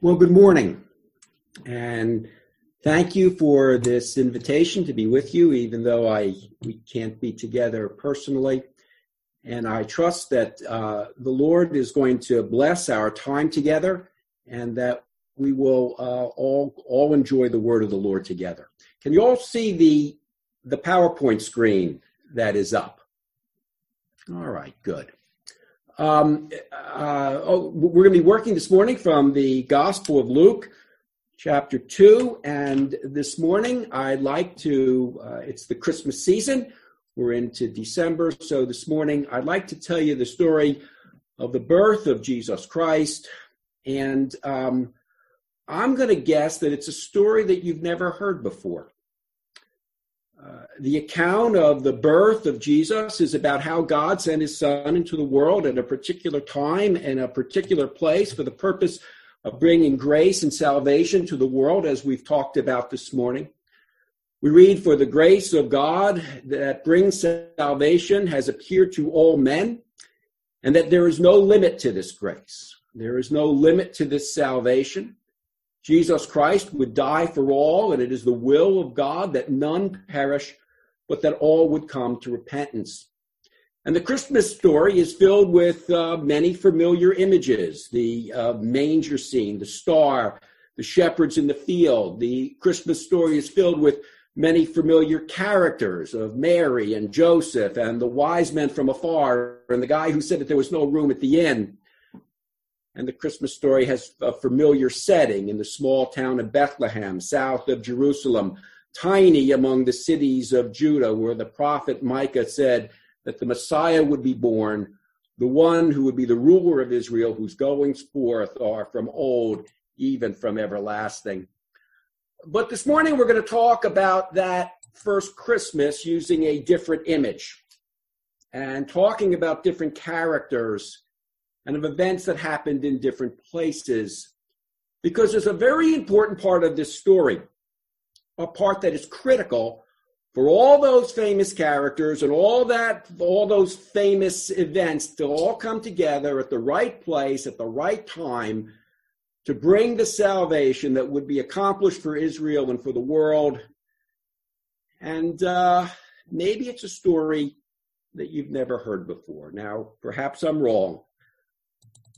Well, good morning, and thank you for this invitation to be with you, even though we can't be together personally. And I trust that the Lord is going to bless our time together, and that we will all enjoy the word of the Lord together. Can you all see the PowerPoint screen that is up? All right, good. We're going to be working this morning from the Gospel of Luke, chapter 2, and this morning I'd like to, it's the Christmas season, we're into December, so this morning I'd like to tell you the story of the birth of Jesus Christ, and I'm going to guess that it's a story that you've never heard before. The account of the birth of Jesus is about how God sent his son into the world at a particular time and a particular place for the purpose of bringing grace and salvation to the world, as we've talked about this morning. We read, "For the grace of God that brings salvation has appeared to all men," and that there is no limit to this grace. There is no limit to this salvation. Jesus Christ would die for all, and it is the will of God that none perish, but that all would come to repentance. And the Christmas story is filled with many familiar images: the manger scene, the star, the shepherds in the field. The Christmas story is filled with many familiar characters of Mary and Joseph and the wise men from afar and the guy who said that there was no room at the inn. And the Christmas story has a familiar setting in the small town of Bethlehem, south of Jerusalem, tiny among the cities of Judah, where the prophet Micah said that the Messiah would be born, the one who would be the ruler of Israel, whose goings forth are from old, even from everlasting. But this morning we're going to talk about that first Christmas using a different image and talking about different characters and of events that happened in different places, because there's a very important part of this story, a part that is critical for all those famous characters and all those famous events to all come together at the right place at the right time to bring the salvation that would be accomplished for Israel and for the world. And maybe it's a story that you've never heard before. Now, perhaps I'm wrong,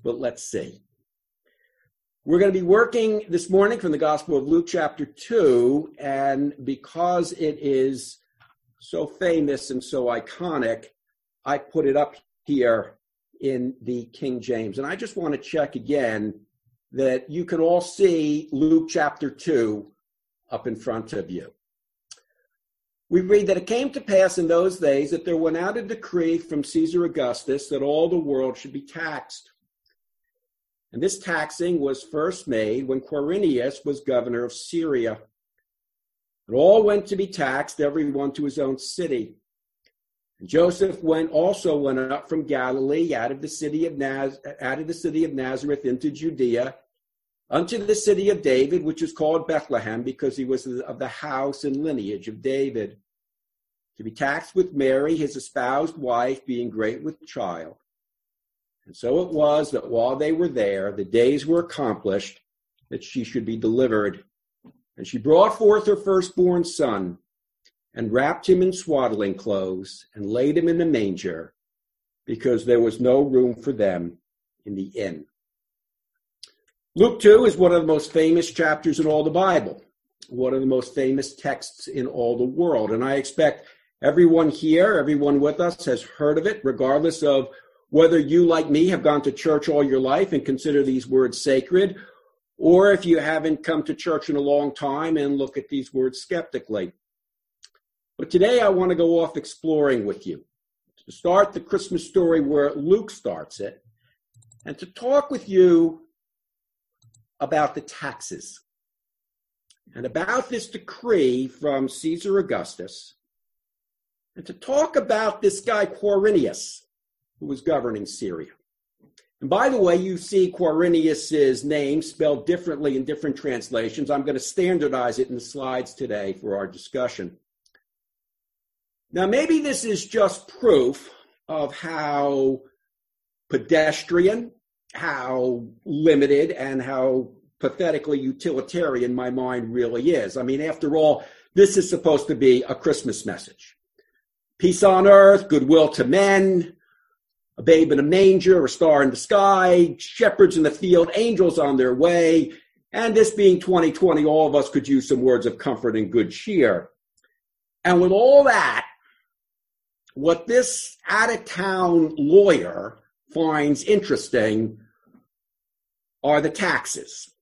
but let's see. We're going to be working this morning from the Gospel of Luke chapter 2, and because it is so famous and so iconic, I put it up here in the King James. And I just want to check again that you can all see Luke chapter 2 up in front of you. We read that it came to pass in those days that there went out a decree from Caesar Augustus that all the world should be taxed. And this taxing was first made when Quirinius was governor of Syria. And all went to be taxed, every one to his own city. And Joseph also went up from Galilee out of the city of Nazareth into Judea, unto the city of David, which is called Bethlehem, because he was of the house and lineage of David, to be taxed with Mary, his espoused wife, being great with child. And so it was that while they were there, the days were accomplished that she should be delivered. And she brought forth her firstborn son and wrapped him in swaddling clothes and laid him in a manger, because there was no room for them in the inn. Luke 2 is one of the most famous chapters in all the Bible, one of the most famous texts in all the world. And I expect everyone here, everyone with us, has heard of it, regardless of whether you, like me, have gone to church all your life and consider these words sacred, or if you haven't come to church in a long time and look at these words skeptically. But today I want to go off exploring with you, to start the Christmas story where Luke starts it, and to talk with you about the taxes and about this decree from Caesar Augustus, and to talk about this guy Quirinius, who was governing Syria. And by the way, you see Quirinius' name spelled differently in different translations. I'm going to standardize it in the slides today for our discussion. Now, maybe this is just proof of how pedestrian, how limited, and how pathetically utilitarian my mind really is. I mean, after all, this is supposed to be a Christmas message. Peace on earth, goodwill to men, a babe in a manger, a star in the sky, shepherds in the field, angels on their way. And this being 2020, all of us could use some words of comfort and good cheer. And with all that, what this out-of-town lawyer finds interesting are the taxes.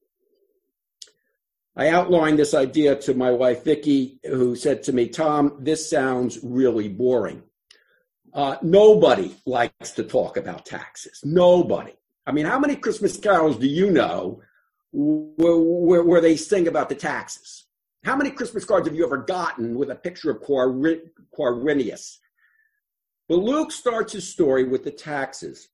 I outlined this idea to my wife, Vicky, who said to me, Tom, this sounds really boring. Nobody likes to talk about taxes. Nobody. I mean, how many Christmas carols do you know where they sing about the taxes? How many Christmas cards have you ever gotten with a picture of Quirinius? But Luke starts his story with the taxes.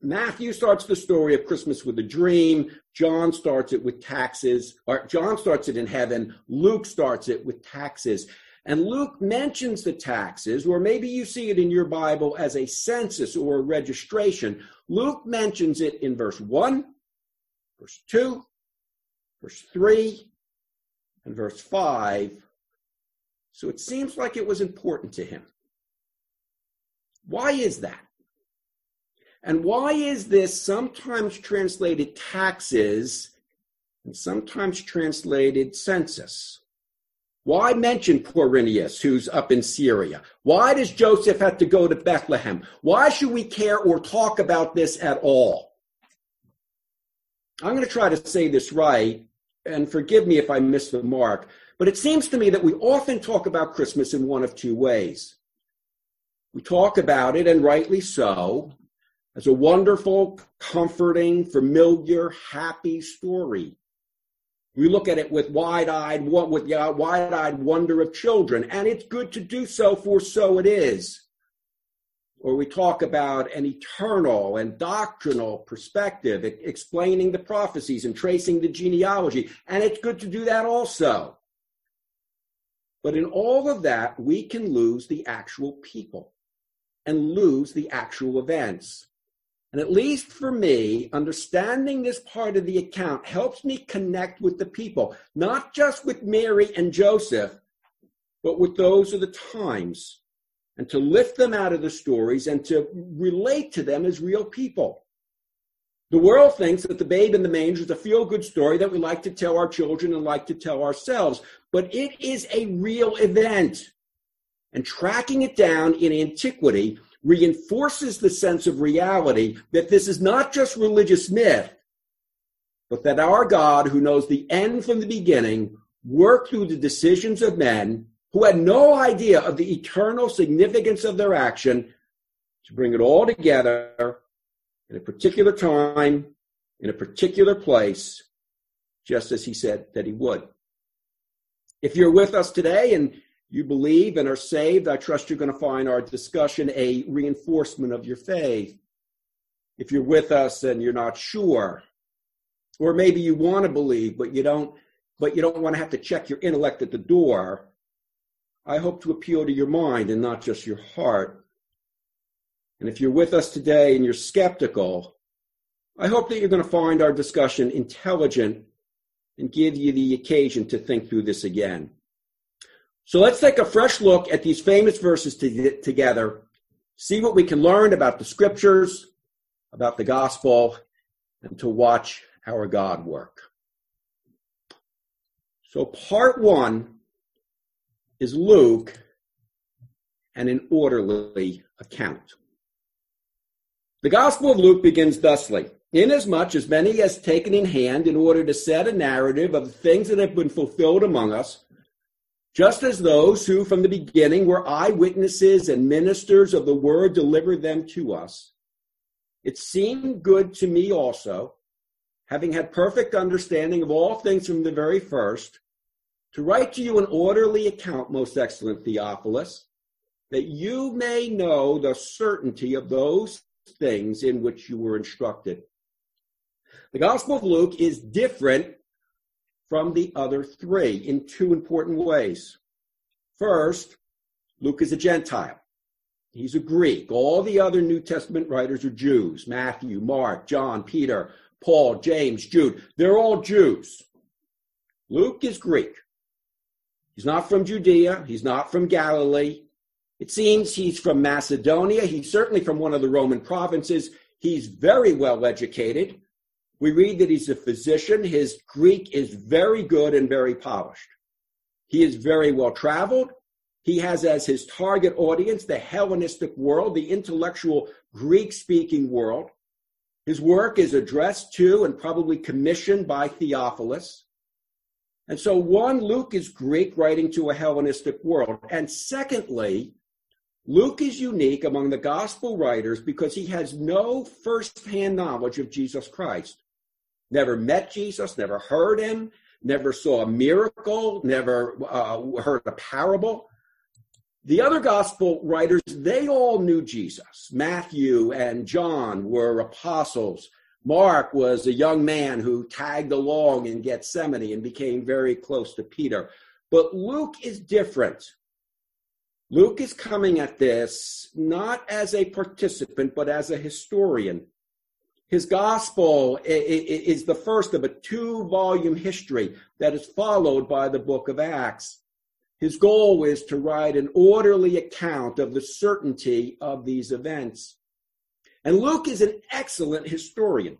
Matthew starts the story of Christmas with a dream. John starts it with taxes, or John starts it in heaven. Luke starts it with taxes. And Luke mentions the taxes, or maybe you see it in your Bible as a census or a registration. Luke mentions it in verse 1, verse 2, verse 3, and verse 5. So it seems like it was important to him. Why is that? And why is this sometimes translated taxes and sometimes translated census? Why mention Quirinius, who's up in Syria? Why does Joseph have to go to Bethlehem? Why should we care or talk about this at all? I'm going to try to say this right, and forgive me if I miss the mark, but it seems to me that we often talk about Christmas in one of two ways. We talk about it, and rightly so, as a wonderful, comforting, familiar, happy story. We look at it with the wide-eyed wonder of children, and it's good to do so, for so it is. Or we talk about an eternal and doctrinal perspective, explaining the prophecies and tracing the genealogy, and it's good to do that also. But in all of that, we can lose the actual people and lose the actual events. And at least for me, understanding this part of the account helps me connect with the people, not just with Mary and Joseph, but with those of the times, and to lift them out of the stories and to relate to them as real people. The world thinks that the babe in the manger is a feel-good story that we like to tell our children and like to tell ourselves, but it is a real event. And tracking it down in antiquity reinforces the sense of reality that this is not just religious myth, but that our God, who knows the end from the beginning, worked through the decisions of men who had no idea of the eternal significance of their action to bring it all together in a particular time, in a particular place, just as he said that he would. If you're with us today and you believe and are saved, I trust you're going to find our discussion a reinforcement of your faith. If you're with us and you're not sure, or maybe you want to believe, but you don't want to have to check your intellect at the door, I hope to appeal to your mind and not just your heart. And if you're with us today and you're skeptical, I hope that you're going to find our discussion intelligent and give you the occasion to think through this again. So let's take a fresh look at these famous verses together, see what we can learn about the scriptures, about the gospel, and to watch our God work. So part one is Luke and an orderly account. The Gospel of Luke begins thusly: "Inasmuch as many as taken in hand in order to set a narrative of the things that have been fulfilled among us, just as those who from the beginning were eyewitnesses and ministers of the word delivered them to us, it seemed good to me also, having had perfect understanding of all things from the very first, to write to you an orderly account, most excellent Theophilus, that you may know the certainty of those things in which you were instructed." The Gospel of Luke is different from the other three in two important ways. First, Luke is a Gentile. He's a Greek. All the other New Testament writers are Jews: Matthew, Mark, John, Peter, Paul, James, Jude, they're all Jews. Luke is Greek. He's not from Judea. He's not from Galilee. It seems he's from Macedonia. He's certainly from one of the Roman provinces. He's very well educated. We read that he's a physician. His Greek is very good and very polished. He is very well traveled. He has as his target audience the Hellenistic world, the intellectual Greek-speaking world. His work is addressed to and probably commissioned by Theophilus. And so, one, Luke is Greek, writing to a Hellenistic world. And secondly, Luke is unique among the gospel writers because he has no firsthand knowledge of Jesus Christ. Never met Jesus, never heard him, never saw a miracle, never heard a parable. The other gospel writers, they all knew Jesus. Matthew and John were apostles. Mark was a young man who tagged along in Gethsemane and became very close to Peter. But Luke is different. Luke is coming at this not as a participant, but as a historian. His gospel is the first of a two-volume history that is followed by the book of Acts. His goal is to write an orderly account of the certainty of these events. And Luke is an excellent historian.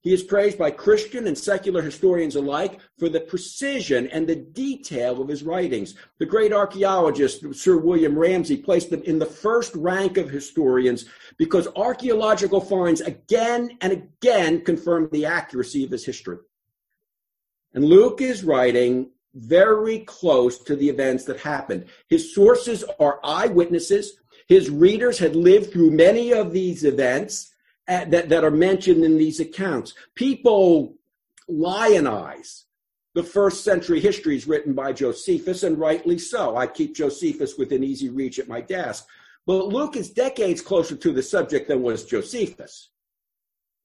He is praised by Christian and secular historians alike for the precision and the detail of his writings. The great archaeologist Sir William Ramsay placed them in the first rank of historians because archaeological finds again and again confirm the accuracy of his history. And Luke is writing very close to the events that happened. His sources are eyewitnesses. His readers had lived through many of these events that are mentioned in these accounts. People lionize the first century histories written by Josephus, and rightly so. I keep Josephus within easy reach at my desk. But Luke is decades closer to the subject than was Josephus.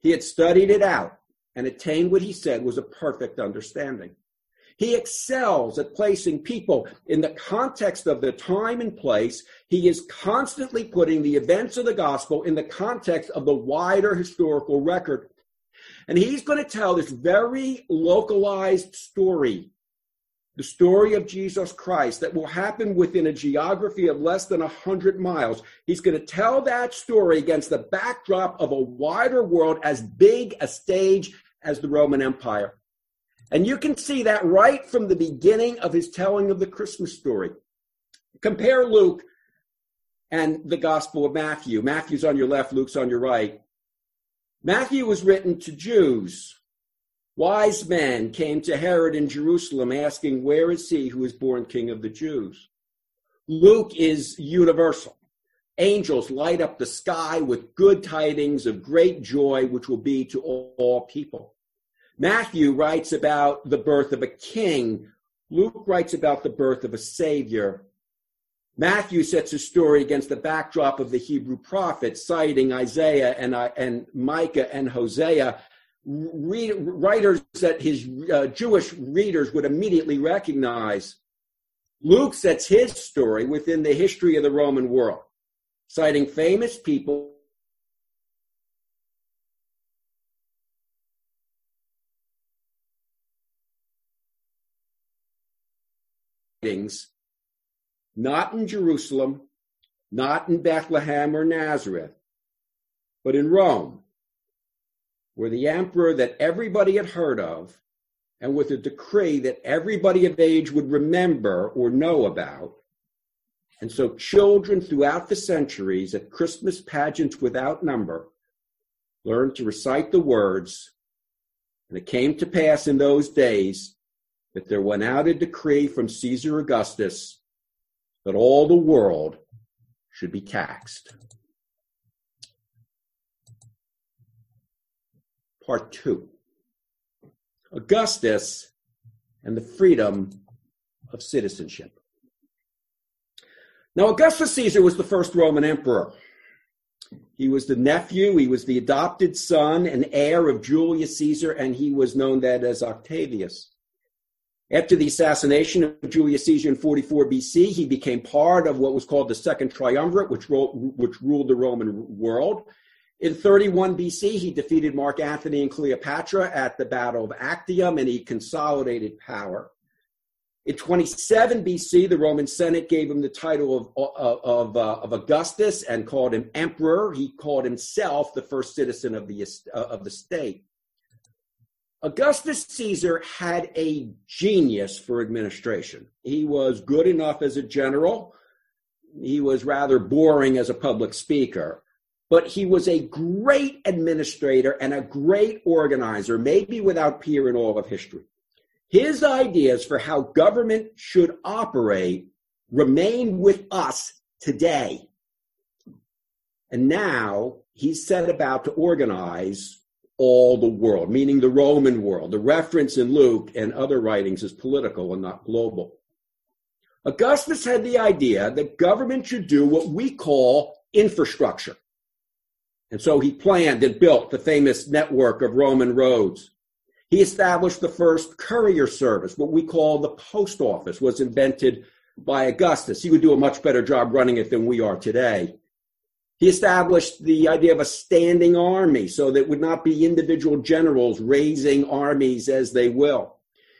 He had studied it out and attained what he said was a perfect understanding. He excels at placing people in the context of the time and place. He is constantly putting the events of the gospel in the context of the wider historical record. And he's going to tell this very localized story, the story of Jesus Christ, that will happen within a geography of less than 100 miles. He's going to tell that story against the backdrop of a wider world as big a stage as the Roman Empire. And you can see that right from the beginning of his telling of the Christmas story. Compare Luke and the Gospel of Matthew. Matthew's on your left, Luke's on your right. Matthew was written to Jews. Wise men came to Herod in Jerusalem asking, "Where is he who is born King of the Jews?" Luke is universal. Angels light up the sky with good tidings of great joy, which will be to all people. Matthew writes about the birth of a king. Luke writes about the birth of a savior. Matthew sets his story against the backdrop of the Hebrew prophets, citing Isaiah and Micah and Hosea, writers that his Jewish readers would immediately recognize. Luke sets his story within the history of the Roman world, citing famous people, not in Jerusalem, not in Bethlehem or Nazareth, but in Rome, where the emperor that everybody had heard of, and with a decree that everybody of age would remember or know about. And so children throughout the centuries at Christmas pageants without number learned to recite the words, "And it came to pass in those days that there went out a decree from Caesar Augustus that all the world should be taxed." Part 2. Augustus and the freedom of citizenship. Now, Augustus Caesar was the first Roman emperor. He was the nephew, he was the adopted son and heir of Julius Caesar, and he was known then as Octavius. After the assassination of Julius Caesar in 44 BC, he became part of what was called the Second Triumvirate, which ruled the Roman world. In 31 BC, he defeated Mark Antony and Cleopatra at the Battle of Actium, and he consolidated power. In 27 BC, the Roman Senate gave him the title of Augustus and called him emperor. He called himself the first citizen of the state. Augustus Caesar had a genius for administration. He was good enough as a general. He was rather boring as a public speaker. But he was a great administrator and a great organizer, maybe without peer in all of history. His ideas for how government should operate remain with us today. And now he's set about to organize all the world, meaning the Roman world. The reference in Luke and other writings is political and not global. Augustus had the idea that government should do what we call infrastructure. And so he planned and built the famous network of Roman roads. He established the first courier service, what we call the post office, was invented by Augustus. He would do a much better job running it than we are today. He established the idea of a standing army so that it would not be individual generals raising armies as they will.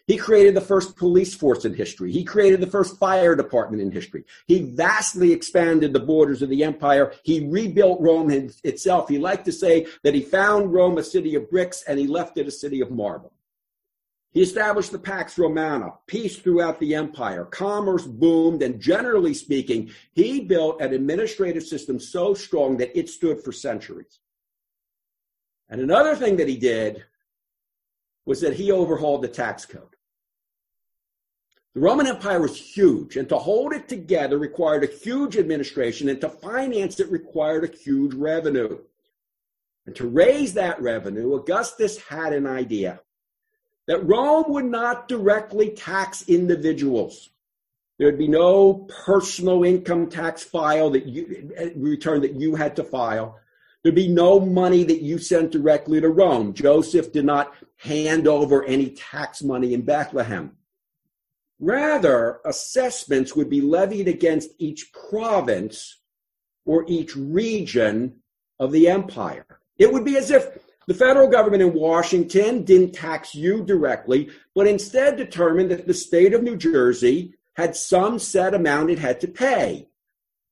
He created the first police force in history. He created the first fire department in history. He vastly expanded the borders of the empire. He rebuilt Rome itself. He liked to say that he found Rome a city of bricks and he left it a city of marble. He established the Pax Romana, peace throughout the empire. Commerce boomed, and generally speaking, he built an administrative system so strong that it stood for centuries. And another thing that he did was that he overhauled the tax code. The Roman Empire was huge, and to hold it together required a huge administration, and to finance it required a huge revenue. And to raise that revenue, Augustus had an idea that Rome would not directly tax individuals. There would be no personal income tax return that you had to file. There'd be no money that you sent directly to Rome. Joseph did not hand over any tax money in Bethlehem. Rather, assessments would be levied against each province or each region of the empire. It would be as if the federal government in Washington didn't tax you directly, but instead determined that the state of New Jersey had some set amount it had to pay,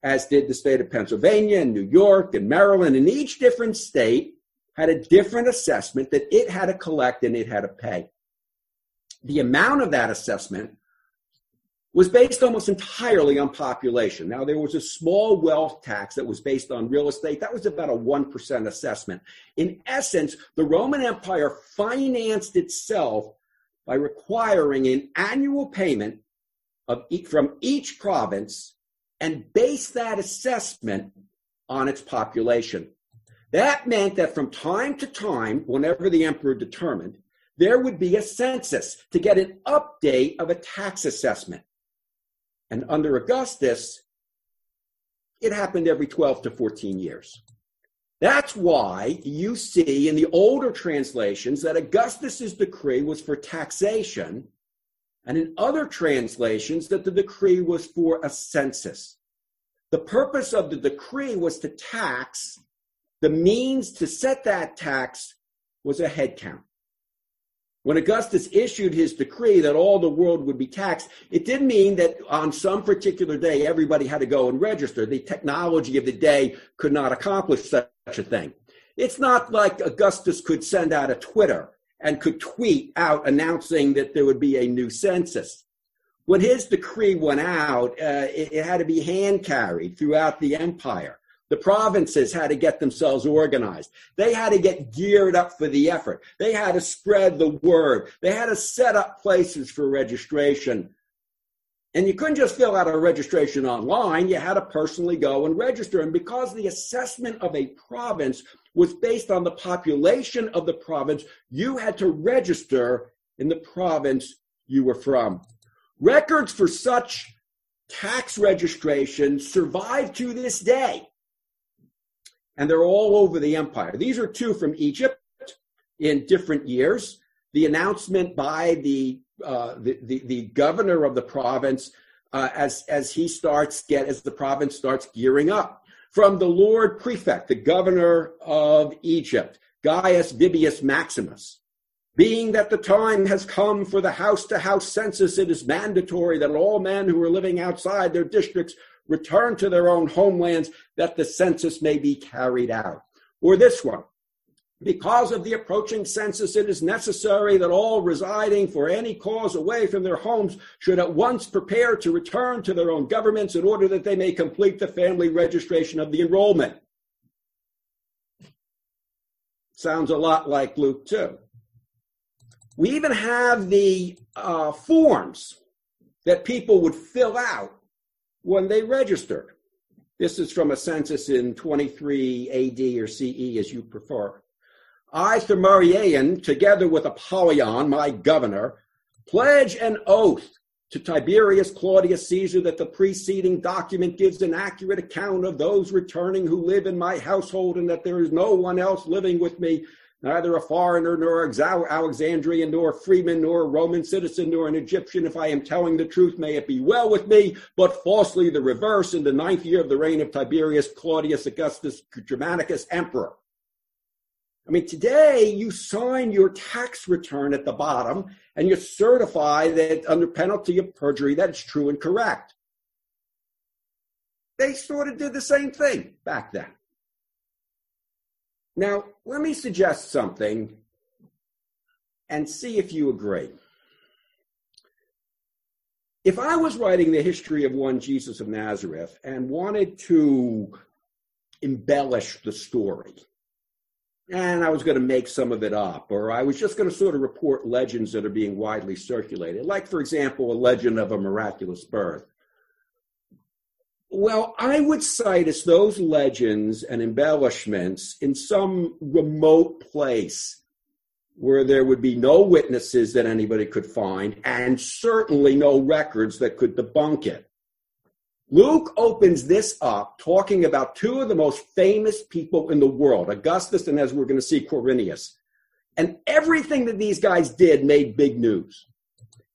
as did the state of Pennsylvania and New York and Maryland. And each different state had a different assessment that it had to collect and it had to pay. The amount of that assessment was based almost entirely on population. Now, there was a small wealth tax that was based on real estate. That was about a 1% assessment. In essence, the Roman Empire financed itself by requiring an annual payment from each province and based that assessment on its population. That meant that from time to time, whenever the emperor determined, there would be a census to get an update of a tax assessment. And under Augustus, it happened every 12 to 14 years. That's why you see in the older translations that Augustus's decree was for taxation, and in other translations that the decree was for a census. The purpose of the decree was to tax. The means to set that tax was a head count. When Augustus issued his decree that all the world would be taxed, it didn't mean that on some particular day everybody had to go and register. The technology of the day could not accomplish such a thing. It's not like Augustus could send out a Twitter and could tweet out announcing that there would be a new census. When his decree went out, it had to be hand-carried throughout the empire. The provinces had to get themselves organized. They had to get geared up for the effort. They had to spread the word. They had to set up places for registration. And you couldn't just fill out a registration online. You had to personally go and register. And because the assessment of a province was based on the population of the province, you had to register in the province you were from. Records for such tax registration survive to this day, and they're all over the empire. These are two from Egypt in different years. The announcement by the governor of the province as the province starts gearing up. from the Lord Prefect, the governor of Egypt, Gaius Vibius Maximus. Being that the time has come for the house-to-house census, it is mandatory that all men who are living outside their districts return to their own homelands, that the census may be carried out. Or this one, because of the approaching census, it is necessary that all residing for any cause away from their homes should at once prepare to return to their own governments in order that they may complete the family registration of the enrollment. Sounds a lot like Luke 2. We even have the forms that people would fill out when they registered. This is from a census in 23 AD or CE, as you prefer. I, Thamurian, together with Apollyon, my governor, pledge an oath to Tiberius Claudius Caesar that the preceding document gives an accurate account of those returning who live in my household, and that there is no one else living with me, neither a foreigner, nor Alexandrian, nor a freeman, nor a Roman citizen, nor an Egyptian. If I am telling the truth, may it be well with me, but falsely the reverse, in the 9th year of the reign of Tiberius Claudius Augustus Germanicus, emperor. I mean, today you sign your tax return at the bottom, and you certify that under penalty of perjury that it's true and correct. They sort of did the same thing back then. Now, let me suggest something and see if you agree. If I was writing the history of one Jesus of Nazareth and wanted to embellish the story, and I was going to make some of it up, or I was just going to sort of report legends that are being widely circulated, like, for example, a legend of a miraculous birth, well, I would cite as those legends and embellishments in some remote place where there would be no witnesses that anybody could find, and certainly no records that could debunk it. Luke opens this up talking about two of the most famous people in the world, Augustus and, as we're going to see, Quirinius. And everything that these guys did made big news.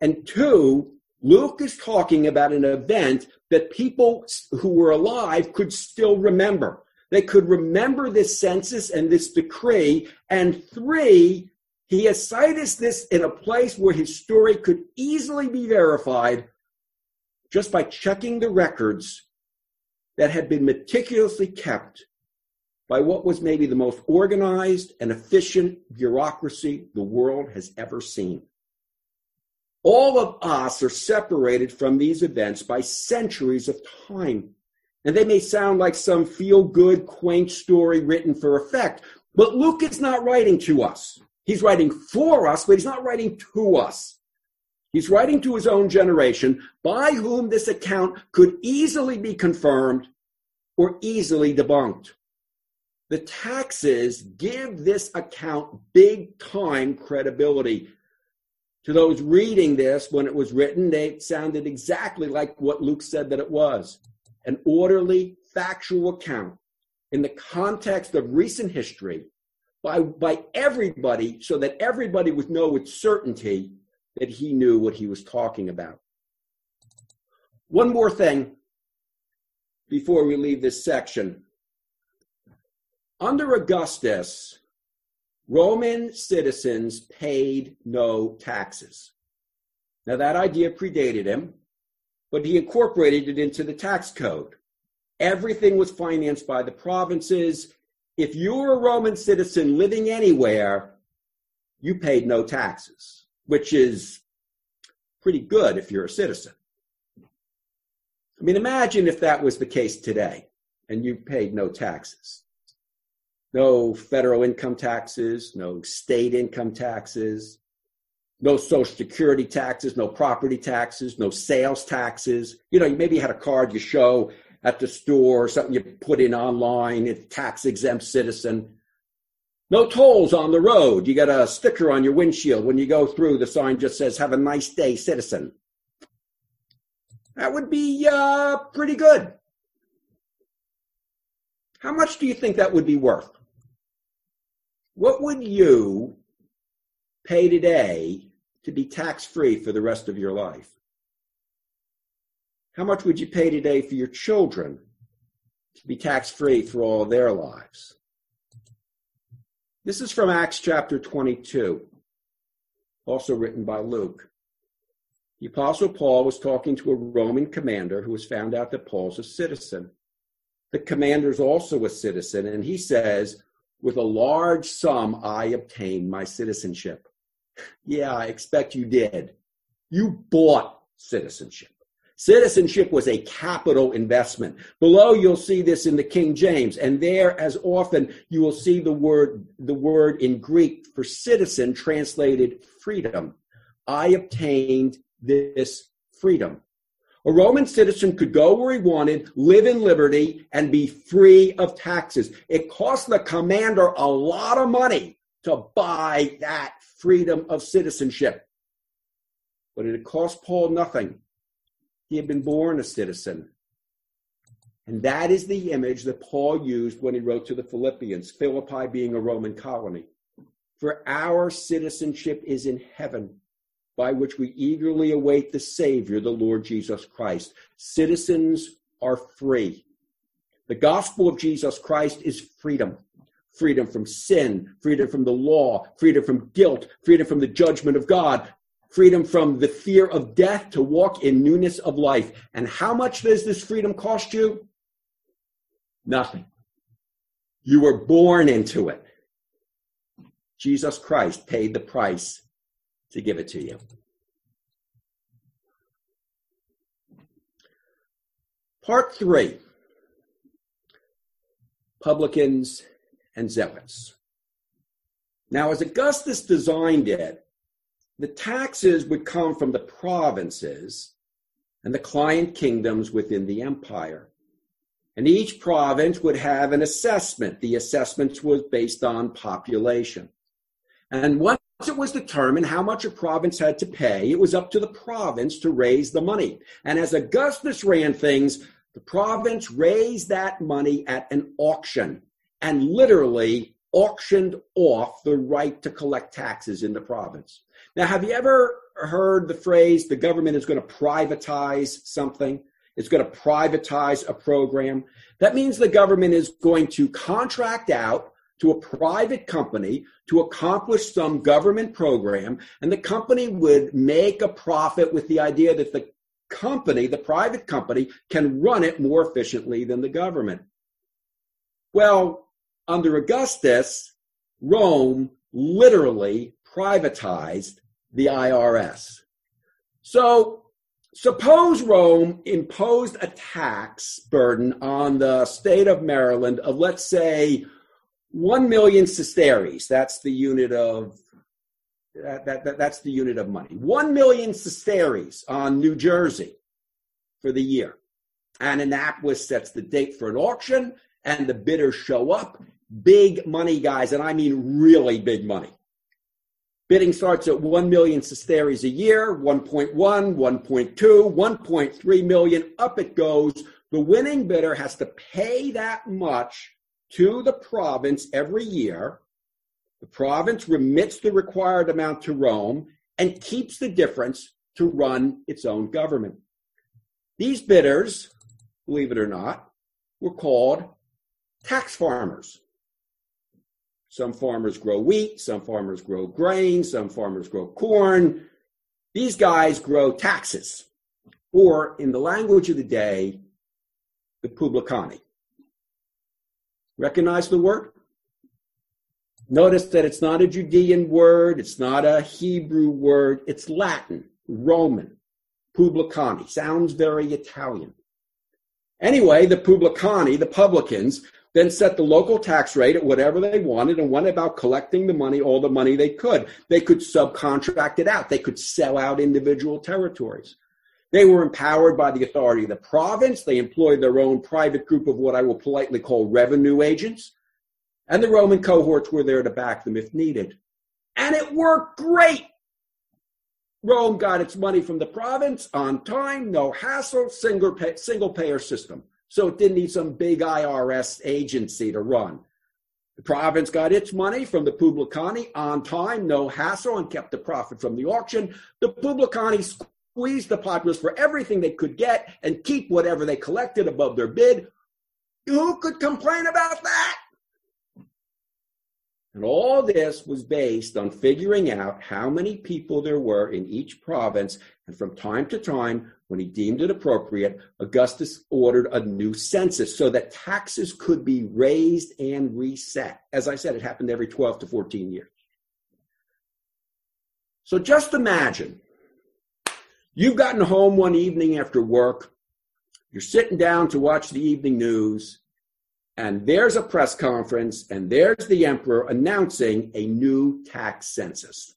And two, Luke is talking about an event that people who were alive could still remember. They could remember this census and this decree. And three, he has cited this in a place where his story could easily be verified just by checking the records that had been meticulously kept by what was maybe the most organized and efficient bureaucracy the world has ever seen. All of us are separated from these events by centuries of time. And they may sound like some feel-good, quaint story written for effect, but Luke is not writing to us. He's writing for us, but he's not writing to us. He's writing to his own generation, by whom this account could easily be confirmed or easily debunked. The taxes give this account big-time credibility. To those reading this, when it was written, they sounded exactly like what Luke said that it was, an orderly, factual account in the context of recent history by everybody, so that everybody would know with certainty that he knew what he was talking about. One more thing before we leave this section. Under Augustus, Roman citizens paid no taxes. Now, that idea predated him, but he incorporated it into the tax code. Everything was financed by the provinces. If you were a Roman citizen living anywhere, you paid no taxes, which is pretty good if you're a citizen. I mean, imagine if that was the case today and you paid no taxes. No federal income taxes, no state income taxes, no Social Security taxes, no property taxes, no sales taxes. You know, you maybe had a card you show at the store, something you put in online, it's tax-exempt citizen. No tolls on the road. You got a sticker on your windshield. When you go through, the sign just says, "Have a nice day, citizen." That would be pretty good. How much do you think that would be worth? What would you pay today to be tax-free for the rest of your life? How much would you pay today for your children to be tax-free through all of their lives. This is from Acts chapter 22, also written by Luke. The Apostle Paul was talking to a Roman commander who has found out that Paul's a citizen. The commander's also a citizen, and he says, with a large sum, I obtained my citizenship. Yeah, I expect you did. You bought citizenship. Citizenship was a capital investment. Below, you'll see this in the King James, and there, as often, you will see the word in Greek for citizen translated freedom. I obtained this freedom. A Roman citizen could go where he wanted, live in liberty, and be free of taxes. It cost the commander a lot of money to buy that freedom of citizenship. But it had cost Paul nothing. He had been born a citizen. And that is the image that Paul used when he wrote to the Philippians, Philippi being a Roman colony. For our citizenship is in heaven, by which we eagerly await the Savior, the Lord Jesus Christ. Citizens are free. The gospel of Jesus Christ is freedom. Freedom from sin, freedom from the law, freedom from guilt, freedom from the judgment of God, freedom from the fear of death to walk in newness of life. And how much does this freedom cost you? Nothing. You were born into it. Jesus Christ paid the price to give it to you. Part 3, publicans and zealots. Now, as Augustus designed it, the taxes would come from the provinces and the client kingdoms within the empire. And each province would have an assessment. The assessments was based on population. And once it was determined how much a province had to pay, it was up to the province to raise the money. And as Augustus ran things, the province raised that money at an auction and literally auctioned off the right to collect taxes in the province. Now, have you ever heard the phrase, the government is going to privatize something? It's going to privatize a program. That means the government is going to contract out to a private company to accomplish some government program, and the company would make a profit with the idea that the company, the private company, can run it more efficiently than the government. Well, under Augustus, Rome literally privatized the IRS. So suppose Rome imposed a tax burden on the state of Maryland of, let's say, 1 million sesterces. That's the unit of that's the unit of money. 1 million sesterces on New Jersey for the year. And Annapolis sets the date for an auction, and the bidders show up. Big money, guys, and I mean really big money. Bidding starts at 1 million sesterces a year, 1.1, 1.2, 1.3 million, up it goes. The winning bidder has to pay that much to the province every year. The province remits the required amount to Rome and keeps the difference to run its own government. These bidders, believe it or not, were called tax farmers. Some farmers grow wheat, some farmers grow grain, some farmers grow corn. These guys grow taxes, or in the language of the day, the publicani. Recognize the word? Notice that it's not a Judean word. It's not a Hebrew word. It's Latin, Roman, publicani. Sounds very Italian. Anyway, the publicani, the publicans, then set the local tax rate at whatever they wanted and went about collecting the money, all the money they could. They could subcontract it out. They could sell out individual territories. They were empowered by the authority of the province. They employed their own private group of what I will politely call revenue agents. And the Roman cohorts were there to back them if needed. And it worked great. Rome got its money from the province on time, no hassle, single payer system. So it didn't need some big IRS agency to run. The province got its money from the publicani on time, no hassle, and kept the profit from the auction. The publicani squeezed the populace for everything they could get and keep whatever they collected above their bid. Who could complain about that? And all this was based on figuring out how many people there were in each province. And from time to time, when he deemed it appropriate, Augustus ordered a new census so that taxes could be raised and reset. As I said, it happened every 12 to 14 years. So just imagine, you've gotten home one evening after work, you're sitting down to watch the evening news, and there's a press conference, and there's the emperor announcing a new tax census.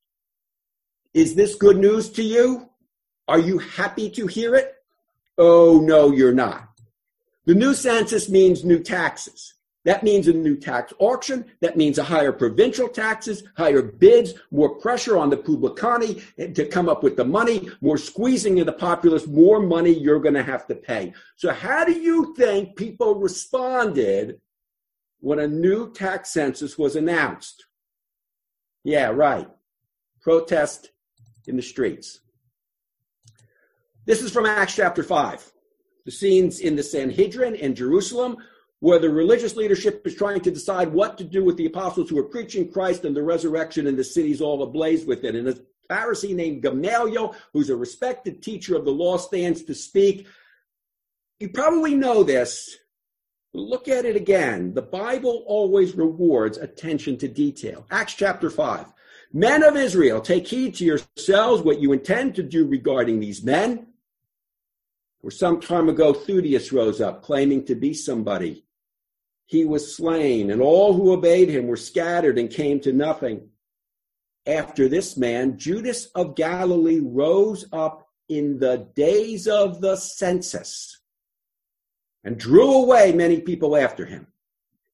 Is this good news to you? Are you happy to hear it? Oh, no, you're not. The new census means new taxes. That means a new tax auction. That means a higher provincial taxes, higher bids, more pressure on the publicani to come up with the money, more squeezing of the populace, more money you're going to have to pay. So how do you think people responded when a new tax census was announced? Yeah, right. Protest in the streets. This is from Acts chapter 5. The scenes in the Sanhedrin in Jerusalem, where the religious leadership is trying to decide what to do with the apostles who are preaching Christ and the resurrection, and the city's all ablaze with it. And a Pharisee named Gamaliel, who's a respected teacher of the law, stands to speak. You probably know this. Look at it again. The Bible always rewards attention to detail. Acts chapter 5. Men of Israel, take heed to yourselves what you intend to do regarding these men. For some time ago, Theudas rose up, claiming to be somebody. He was slain, and all who obeyed him were scattered and came to nothing. After this man, Judas of Galilee rose up in the days of the census and drew away many people after him.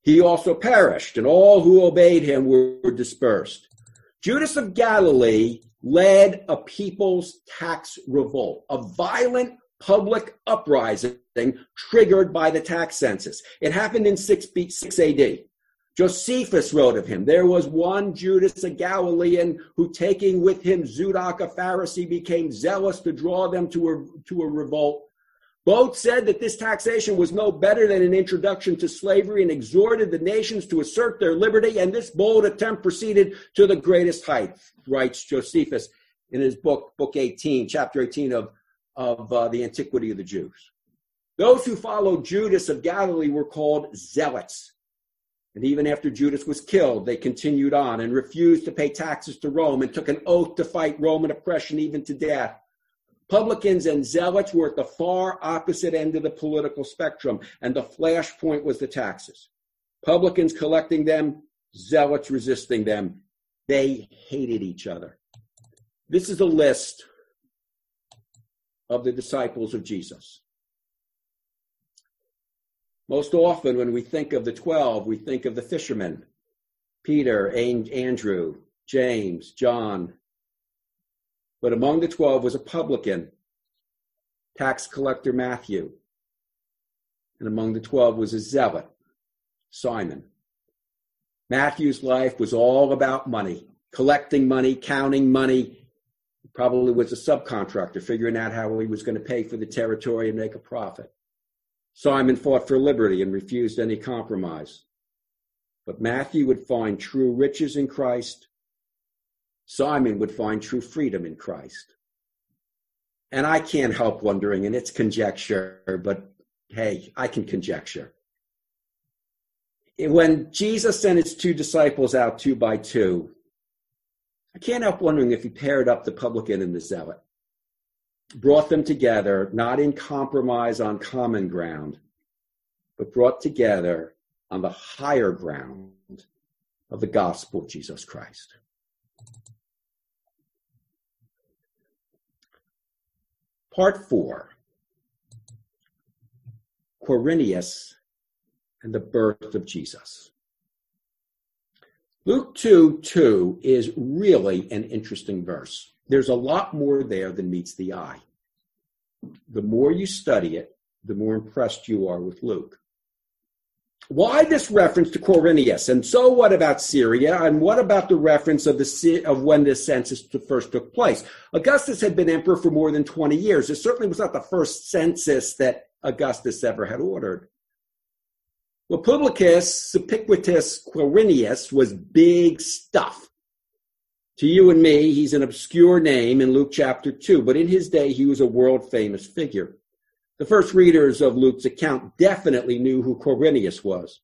He also perished, and all who obeyed him were dispersed. Judas of Galilee led a people's tax revolt, a violent public uprising triggered by the tax census. It happened in 6 AD. Josephus wrote of him, there was one Judas, a Galilean, who taking with him Zudak, a Pharisee, became zealous to draw them to a revolt. Both said that this taxation was no better than an introduction to slavery and exhorted the nations to assert their liberty, and this bold attempt proceeded to the greatest height, writes Josephus in his book 18, chapter 18 of the Antiquity of the Jews. Those who followed Judas of Galilee were called zealots. And even after Judas was killed, they continued on and refused to pay taxes to Rome and took an oath to fight Roman oppression even to death. Publicans and zealots were at the far opposite end of the political spectrum, and the flashpoint was the taxes. Publicans collecting them, zealots resisting them. They hated each other. This is a list of the disciples of Jesus. Most often when we think of the 12, we think of the fishermen, Peter, Andrew, James, John. But among the 12 was a publican, tax collector Matthew. And among the 12 was a zealot, Simon. Matthew's life was all about money, collecting money, counting money. Probably was a subcontractor, figuring out how he was going to pay for the territory and make a profit. Simon fought for liberty and refused any compromise. But Matthew would find true riches in Christ. Simon would find true freedom in Christ. And I can't help wondering, and it's conjecture, but hey, I can conjecture. When Jesus sent his two disciples out 2 by 2, I can't help wondering if he paired up the publican and the zealot, brought them together, not in compromise on common ground, but brought together on the higher ground of the gospel of Jesus Christ. Part 4, Quirinius and the birth of Jesus. Luke 2:2 is really an interesting verse. There's a lot more there than meets the eye. The more you study it, the more impressed you are with Luke. Why this reference to Quirinius? And so what about Syria? And what about the reference of when this census first took place? Augustus had been emperor for more than 20 years. It certainly was not the first census that Augustus ever had ordered. Well, Publius Sulpicius Quirinius was big stuff. To you and me, he's an obscure name in Luke chapter 2, but in his day, he was a world-famous figure. The first readers of Luke's account definitely knew who Quirinius was.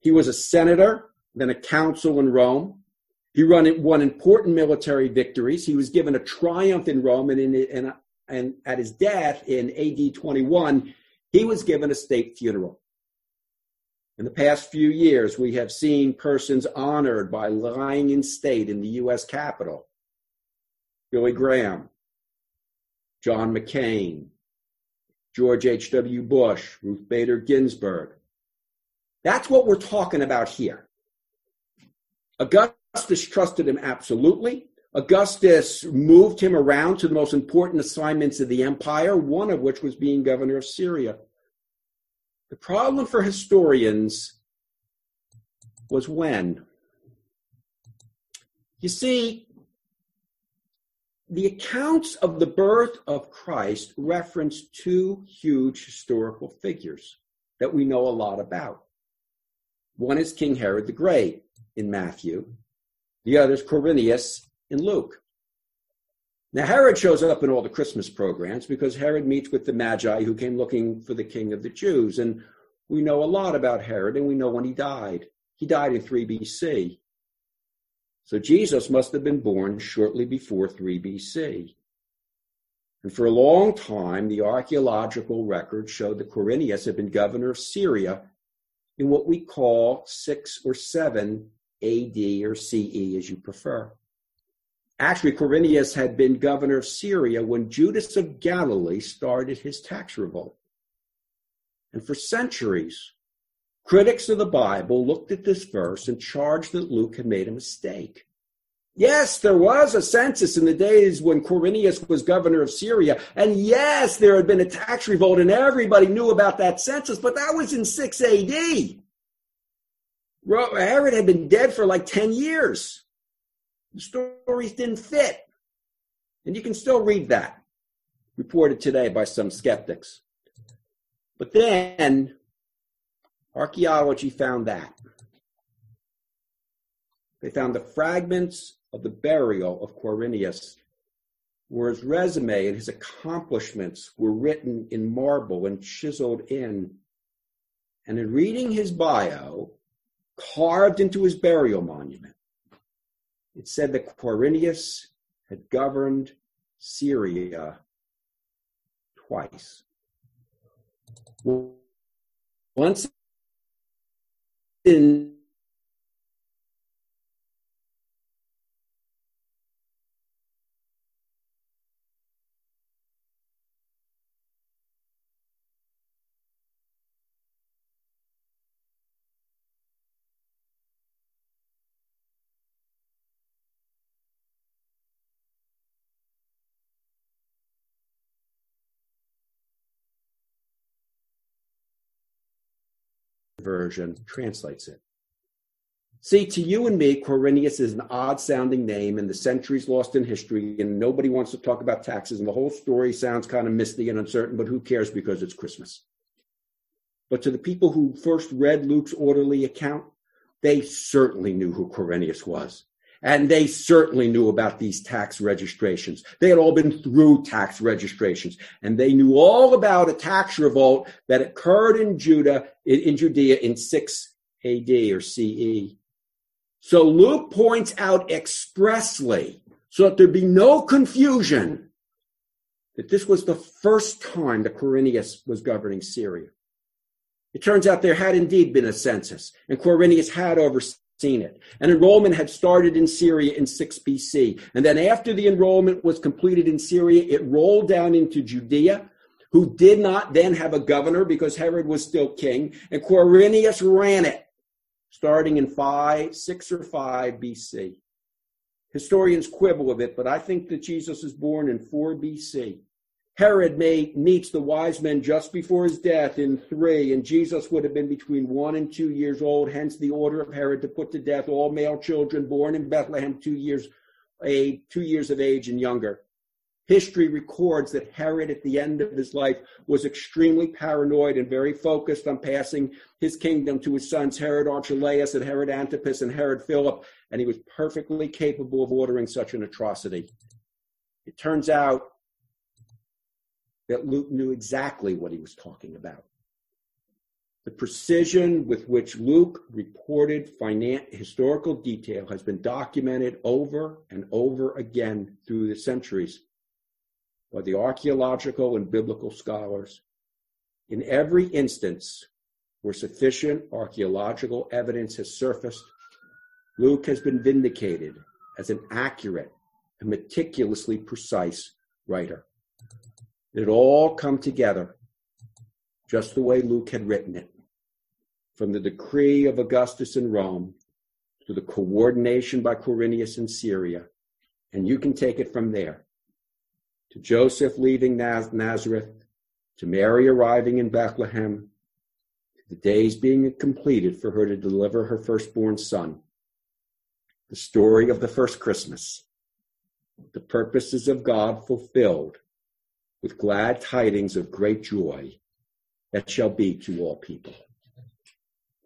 He was a senator, then a consul in Rome. He won important military victories. He was given a triumph in Rome, and at his death in AD 21, he was given a state funeral. In the past few years, we have seen persons honored by lying in state in the U.S. Capitol. Billy Graham, John McCain, George H.W. Bush, Ruth Bader Ginsburg. That's what we're talking about here. Augustus trusted him absolutely. Augustus moved him around to the most important assignments of the empire, one of which was being governor of Syria. The problem for historians was when. You see, the accounts of the birth of Christ reference two huge historical figures that we know a lot about. One is King Herod the Great in Matthew. The other is Quirinius in Luke. Now, Herod shows up in all the Christmas programs because Herod meets with the Magi who came looking for the king of the Jews. And we know a lot about Herod, and we know when he died. He died in 3 BC. So Jesus must have been born shortly before 3 BC. And for a long time, the archaeological records showed that Quirinius had been governor of Syria in what we call 6 or 7 AD or CE, as you prefer. Actually, Quirinius had been governor of Syria when Judas of Galilee started his tax revolt. And for centuries, critics of the Bible looked at this verse and charged that Luke had made a mistake. Yes, there was a census in the days when Quirinius was governor of Syria. And yes, there had been a tax revolt and everybody knew about that census, but that was in 6 AD. Herod had been dead for like 10 years. The stories didn't fit. And you can still read that, reported today by some skeptics. But then, archaeology found that. They found the fragments of the burial of Quirinius, where his resume and his accomplishments were written in marble and chiseled in. And in reading his bio, carved into his burial monument, it said that Quirinius had governed Syria twice. Once in version translates it. See, to you and me, Quirinius is an odd-sounding name and the centuries lost in history, and nobody wants to talk about taxes, and the whole story sounds kind of misty and uncertain, but who cares because it's Christmas. But to the people who first read Luke's orderly account, they certainly knew who Quirinius was, and they certainly knew about these tax registrations. They had all been through tax registrations, and they knew all about a tax revolt that occurred in Judea in 6 AD or CE. So Luke points out expressly, so that there be no confusion, that this was the first time that Quirinius was governing Syria. It turns out there had indeed been a census, and Quirinius had overseen it. And enrollment had started in Syria in 6 BC. And then after the enrollment was completed in Syria, it rolled down into Judea, who did not then have a governor because Herod was still king, and Quirinius ran it, starting in 6 or 5 BC. Historians quibble with it, but I think that Jesus is born in 4 BC. Herod meets the wise men just before his death in 3, and Jesus would have been between 1 and 2 years old, hence the order of Herod to put to death all male children born in Bethlehem 2 years of age and younger. History records that Herod, at the end of his life, was extremely paranoid and very focused on passing his kingdom to his sons, Herod Archelaus and Herod Antipas and Herod Philip, and he was perfectly capable of ordering such an atrocity. It turns out that Luke knew exactly what he was talking about. The precision with which Luke reported historical detail has been documented over and over again through the centuries by the archaeological and biblical scholars. In every instance where sufficient archaeological evidence has surfaced, Luke has been vindicated as an accurate and meticulously precise writer. It all come together just the way Luke had written it, from the decree of Augustus in Rome to the coordination by Quirinius in Syria, and you can take it from there, to Joseph leaving Nazareth, to Mary arriving in Bethlehem, to the days being completed for her to deliver her firstborn son, the story of the first Christmas, the purposes of God fulfilled with glad tidings of great joy that shall be to all people.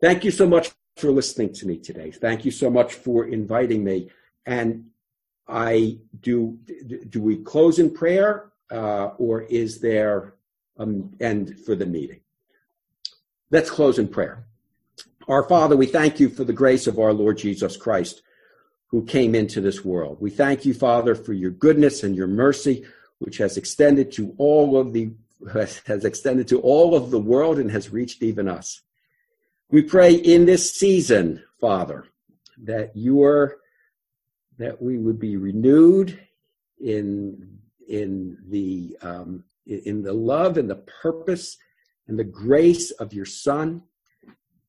Thank you so much for listening to me today. Thank you so much for inviting me. And I do we close in prayer, or is there an end for the meeting? Let's close in prayer. Our Father, we thank you for the grace of our Lord Jesus Christ, who came into this world. We thank you, Father, for your goodness and your mercy, which has extended to all of the world and has reached even us. We pray in this season, Father, that we would be renewed in the love and the purpose and the grace of your Son,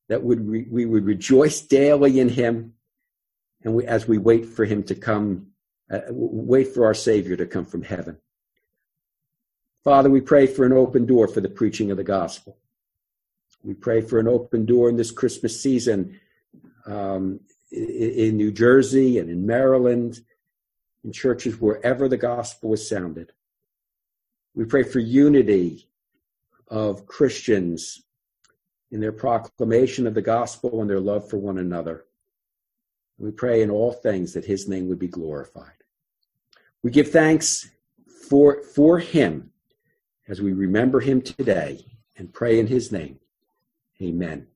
that we would rejoice daily in him, and as we wait for him to come, wait for our Savior to come from heaven. Father, we pray for an open door for the preaching of the gospel. We pray for an open door in this Christmas season, in New Jersey and in Maryland, in churches wherever the gospel is sounded. We pray for unity of Christians in their proclamation of the gospel and their love for one another. We pray in all things that his name would be glorified. We give thanks for him as we remember him today and pray in his name. Amen.